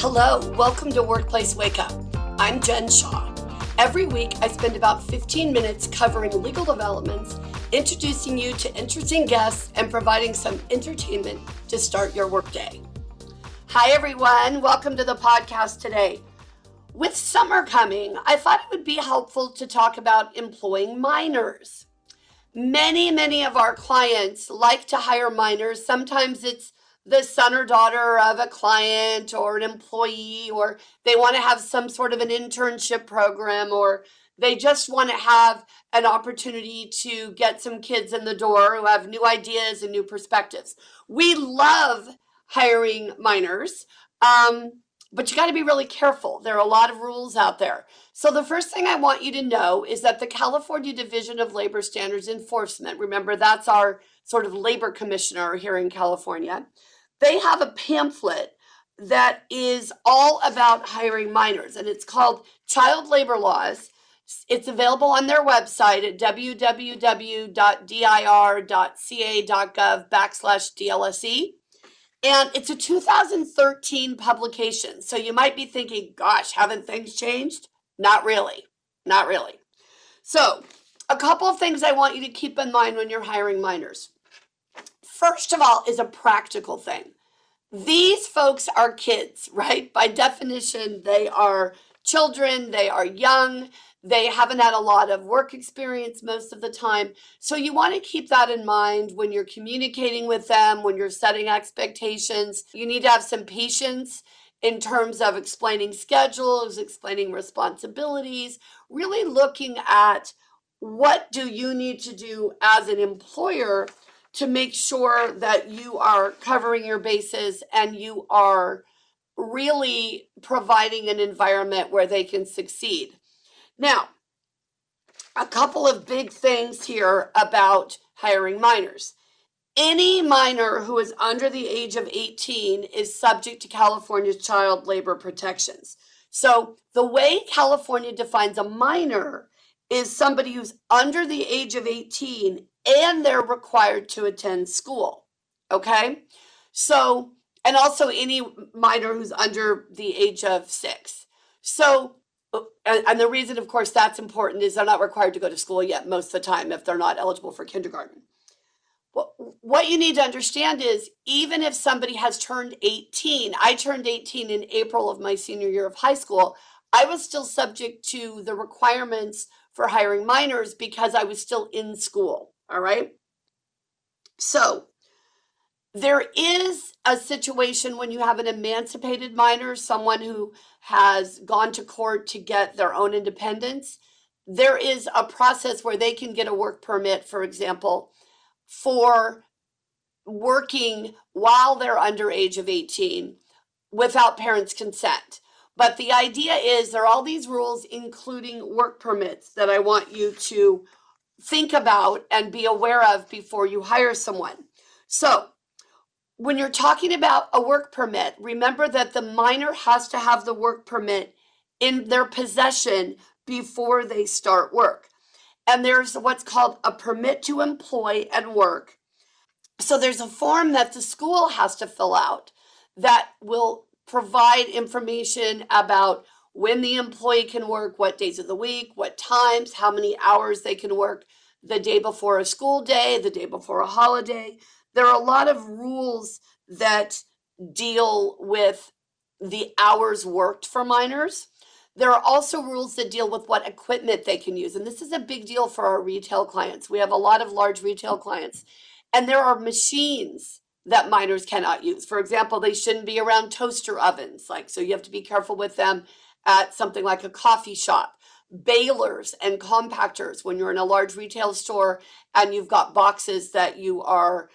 Hello, welcome to Workplace Wake Up. I'm Jen Shaw. Every week, I spend about 15 minutes covering legal developments, introducing you to interesting guests, and providing some entertainment to start your workday. Hi, everyone. Welcome to the podcast today. With summer coming, I thought it would be helpful to talk about employing minors. Many of our clients like to hire minors. Sometimes it's the son or daughter of a client or an employee, or they want to have some sort of an internship program, or they just want to have an opportunity to get some kids in the door who have new ideas and new perspectives. We love hiring minors, but you got to be really careful. There are a lot of rules out there. So the first thing I want you to know is that the California Division of Labor Standards Enforcement, remember that's our sort of labor commissioner here in California, they have a pamphlet that is all about hiring minors, and it's called Child Labor Laws. It's available on their website at www.dir.ca.gov/DLSE. And it's a 2013 publication. So you might be thinking, gosh, haven't things changed? Not really. So a couple of things I want you to keep in mind when you're hiring minors. First of all is a practical thing. These folks are kids, right? By definition, they are children. They are young. They haven't had a lot of work experience most of the time. So you want to keep that in mind when you're communicating with them, when you're setting expectations. You need to have some patience in terms of explaining schedules, explaining responsibilities, really looking at what do you need to do as an employer to make sure that you are covering your bases and you are really providing an environment where they can succeed. Now, a couple of big things here about hiring minors. Any minor who is under the age of 18 is subject to California's child labor protections. So the way California defines a minor is somebody who's under the age of 18 and they're required to attend school, okay? So, and also any minor who's under the age of 6. So, and the reason, of course, that's important is they're not required to go to school yet most of the time if they're not eligible for kindergarten. What you need to understand is even if somebody has turned 18, I turned 18 in April of my senior year of high school, I was still subject to the requirements for hiring minors because I was still in school, all right? So there is a situation when you have an emancipated minor, someone who has gone to court to get their own independence. There is a process where they can get a work permit, for example, for working while they're under age of 18 without parents' consent. But the idea is there are all these rules, including work permits, that I want you to think about and be aware of before you hire someone. So when you're talking about a work permit, remember that the minor has to have the work permit in their possession before they start work. And there's what's called a permit to employ and work. So there's a form that the school has to fill out that will provide information about when the employee can work, what days of the week, what times, how many hours they can work the day before a school day, the day before a holiday. There are a lot of rules that deal with the hours worked for minors. There are also rules that deal with what equipment they can use. And this is a big deal for our retail clients. We have a lot of large retail clients. And there are machines that minors cannot use. For example, they shouldn't be around toaster ovens. So you have to be careful with them at something like a coffee shop. Balers and compactors when you're in a large retail store and you've got boxes that you are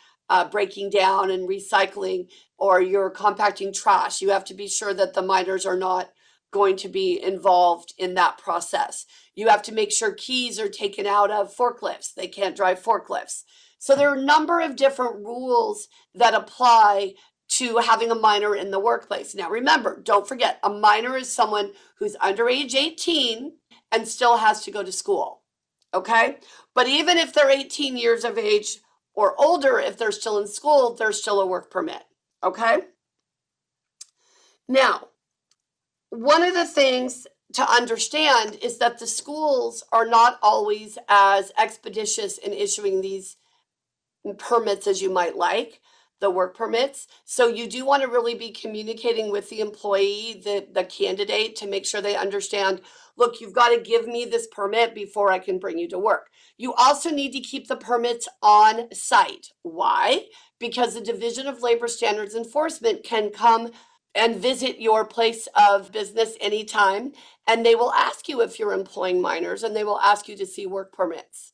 breaking down and recycling, or you're compacting trash, you have to be sure that the minors are not going to be involved in that process. You have to make sure keys are taken out of forklifts. They can't drive forklifts. So there are a number of different rules that apply to having a minor in the workplace. Now remember, don't forget, a minor is someone who's under age 18 and still has to go to school, okay? But even if they're 18 years of age or older, if they're still in school, there's still a work permit, okay? Now, one of the things to understand is that the schools are not always as expeditious in issuing these permits as you might like, the work permits. So you do want to really be communicating with the employee, the candidate, to make sure they understand, look, you've got to give me this permit before I can bring you to work. You also need to keep the permits on site. Why? Because the Division of Labor Standards Enforcement can come and visit your place of business anytime, and they will ask you if you're employing minors, and they will ask you to see work permits.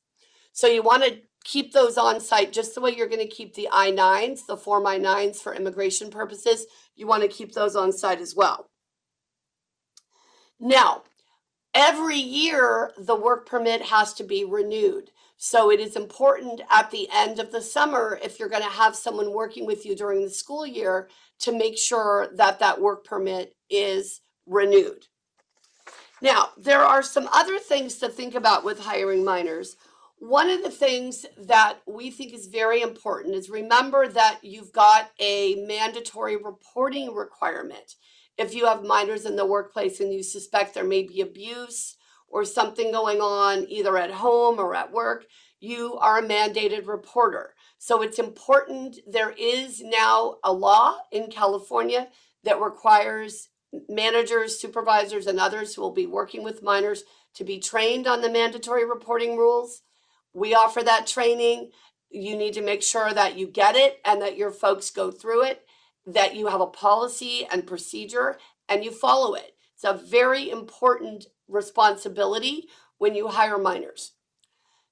So you want to keep those on site, just the way you're going to keep the I-9s, the Form I-9s for immigration purposes. You want to keep those on site as well. Now, every year, the work permit has to be renewed. So it is important at the end of the summer, if you're going to have someone working with you during the school year, to make sure that that work permit is renewed. Now, there are some other things to think about with hiring minors. One of the things that we think is very important is remember that you've got a mandatory reporting requirement. If you have minors in the workplace and you suspect there may be abuse or something going on either at home or at work, you are a mandated reporter. So it's important. There is now a law in California that requires managers, supervisors, and others who will be working with minors to be trained on the mandatory reporting rules. We offer that training. You need to make sure that you get it and that your folks go through it, that you have a policy and procedure and you follow it. It's a very important responsibility when you hire minors.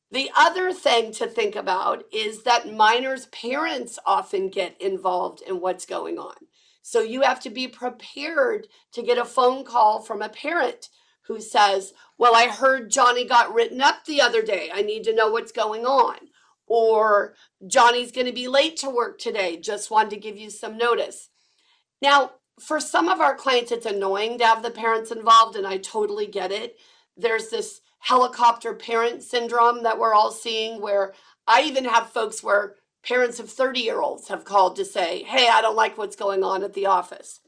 The other thing to think about is that minors' parents often get involved in what's going on. So you have to be prepared to get a phone call from a parent who says, well, I heard Johnny got written up the other day. I need to know what's going on. Or Johnny's going to be late to work today. Just wanted to give you some notice. Now, for some of our clients, it's annoying to have the parents involved, and I totally get it. There's this helicopter parent syndrome that we're all seeing, where I even have folks where parents of 30-year-olds have called to say, hey, I don't like what's going on at the office.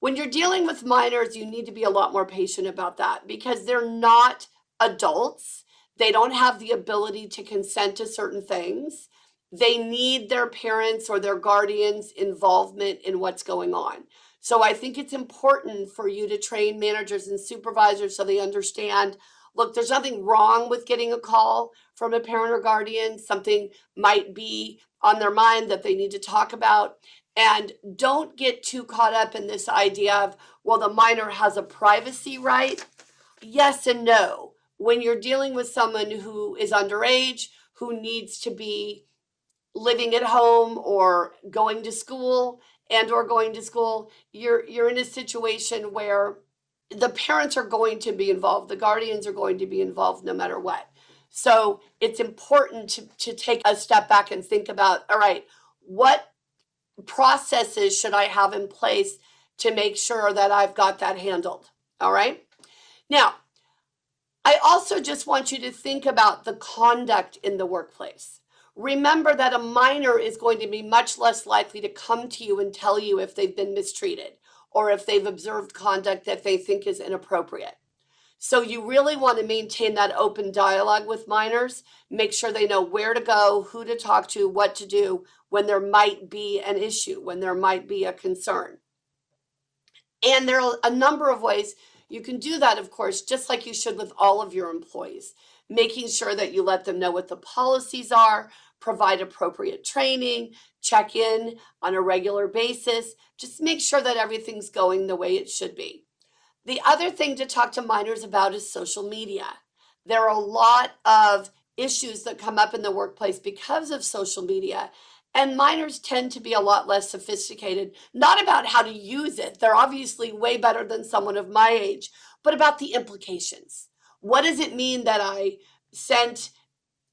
When you're dealing with minors, you need to be a lot more patient about that because they're not adults. They don't have the ability to consent to certain things. They need their parents or their guardians' involvement in what's going on. So I think it's important for you to train managers and supervisors so they understand, look, there's nothing wrong with getting a call from a parent or guardian. Something might be on their mind that they need to talk about. And don't get too caught up in this idea of, well, the minor has a privacy right. Yes and no. When you're dealing with someone who is underage, who needs to be living at home or going to school you're in a situation where the parents are going to be involved, the guardians are going to be involved no matter what. So it's important to take a step back and think about, all right, what processes should I have in place to make sure that I've got that handled? All right. Now, I also just want you to think about the conduct in the workplace. Remember that a minor is going to be much less likely to come to you and tell you if they've been mistreated or if they've observed conduct that they think is inappropriate. So you really want to maintain that open dialogue with minors, make sure they know where to go, who to talk to, what to do when there might be an issue, when there might be a concern. And there are a number of ways you can do that, of course, just like you should with all of your employees, making sure that you let them know what the policies are, provide appropriate training, check in on a regular basis, just make sure that everything's going the way it should be. The other thing to talk to minors about is social media. There are a lot of issues that come up in the workplace because of social media. And minors tend to be a lot less sophisticated, not about how to use it. They're obviously way better than someone of my age, but about the implications. What does it mean that I sent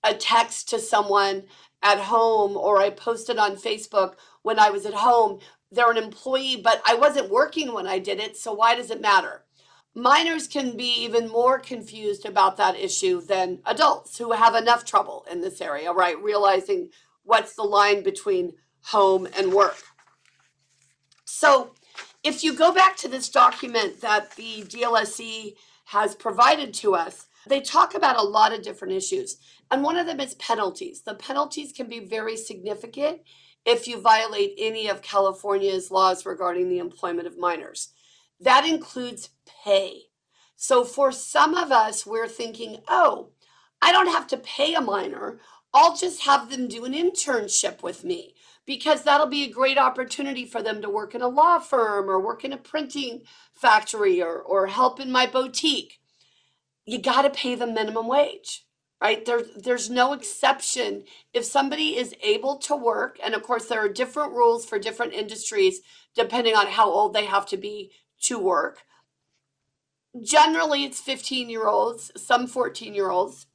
a text to someone at home or I posted on Facebook when I was at home? They're an employee, but I wasn't working when I did it, so why does it matter? Minors can be even more confused about that issue than adults who have enough trouble in this area, right? Realizing what's the line between home and work. So If you go back to this document that the DLSE has provided to us, they talk about a lot of different issues. And one of them is penalties. The penalties can be very significant if you violate any of California's laws regarding the employment of minors. That includes pay. So for some of us, we're thinking, oh, I don't have to pay a minor. I'll just have them do an internship with me because that'll be a great opportunity for them to work in a law firm or work in a printing factory or help in my boutique. You got to pay the minimum wage, right? There's no exception. If somebody is able to work, and of course there are different rules for different industries depending on how old they have to be to work. Generally, it's 15-year-olds, some 14-year-olds,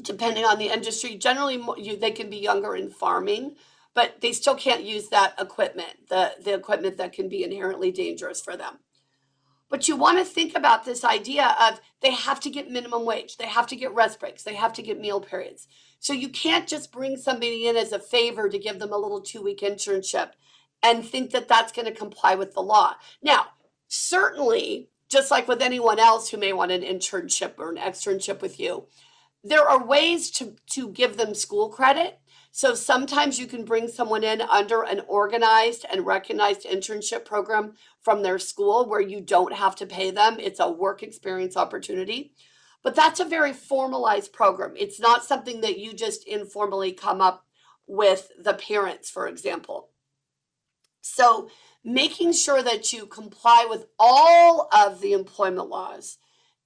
depending on the industry. Generally, they can be younger in farming, but they still can't use that equipment, the equipment that can be inherently dangerous for them. But you want to think about this idea of they have to get minimum wage, they have to get rest breaks, they have to get meal periods. So you can't just bring somebody in as a favor to give them a little 2-week internship and think that that's going to comply with the law. Now, certainly, just like with anyone else who may want an internship or an externship with you, there are ways to give them school credit. So sometimes you can bring someone in under an organized and recognized internship program from their school where you don't have to pay them. It's a work experience opportunity, but that's a very formalized program. It's not something that you just informally come up with the parents, for example. So making sure that you comply with all of the employment laws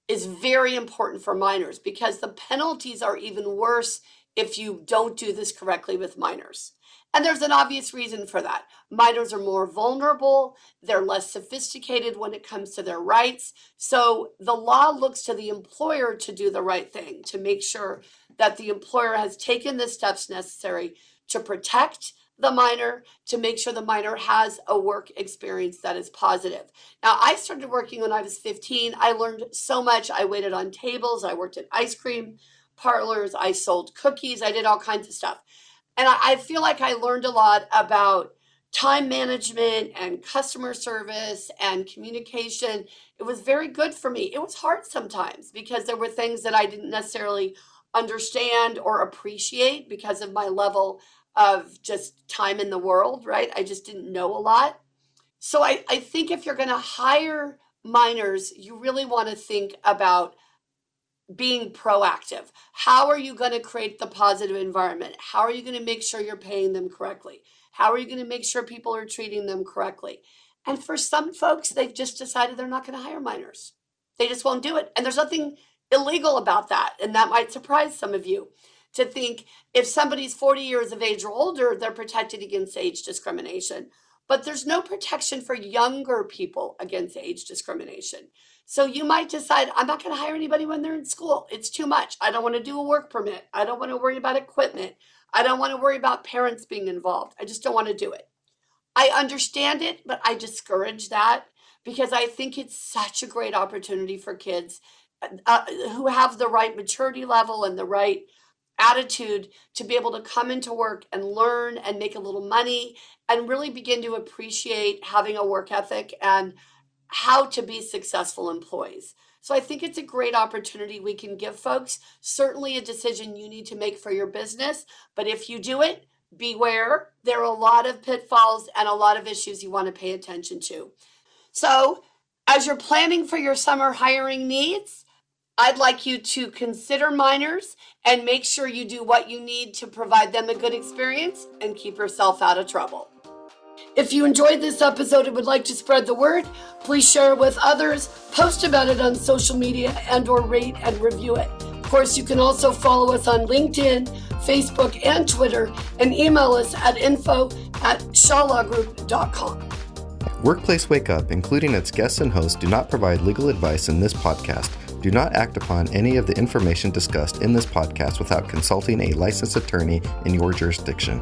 is very important for minors because the penalties are even worse if you don't do this correctly with minors. And there's an obvious reason for that. Minors are more vulnerable, they're less sophisticated when it comes to their rights. So the law looks to the employer to do the right thing, to make sure that the employer has taken the steps necessary to protect the minor, to make sure the minor has a work experience that is positive. Now, I started working when I was 15. I learned so much. I waited on tables. I worked at ice cream parlors. I sold cookies. I did all kinds of stuff. And I feel like I learned a lot about time management and customer service and communication. It was very good for me. It was hard sometimes because there were things that I didn't necessarily understand or appreciate because of my level of just time in the world, right? I just didn't know a lot. So I think if you're going to hire minors, you really want to think about being proactive. How are you going to create the positive environment? How are you going to make sure you're paying them correctly? How are you going to make sure people are treating them correctly? And for some folks, they've just decided they're not going to hire minors. They just won't do it. And there's nothing illegal about that. And that might surprise some of you, to think if somebody's 40 years of age or older, they're protected against age discrimination. But there's no protection for younger people against age discrimination. So you might decide, I'm not going to hire anybody when they're in school. It's too much. I don't want to do a work permit. I don't want to worry about equipment. I don't want to worry about parents being involved. I just don't want to do it. I understand it, but I discourage that because I think it's such a great opportunity for kids who have the right maturity level and the right attitude to be able to come into work and learn and make a little money and really begin to appreciate having a work ethic and how to be successful employees. So I think it's a great opportunity we can give folks, certainly a decision you need to make for your business. But if you do it, beware. There are a lot of pitfalls and a lot of issues you want to pay attention to. So as you're planning for your summer hiring needs, I'd like you to consider minors and make sure you do what you need to provide them a good experience and keep yourself out of trouble. If you enjoyed this episode and would like to spread the word, please share it with others, post about it on social media, and/or rate and review it. Of course, you can also follow us on LinkedIn, Facebook, and Twitter, and email us at info@shawlawgroup.com. Workplace Wake Up, including its guests and hosts, do not provide legal advice in this podcast. Do not act upon any of the information discussed in this podcast without consulting a licensed attorney in your jurisdiction.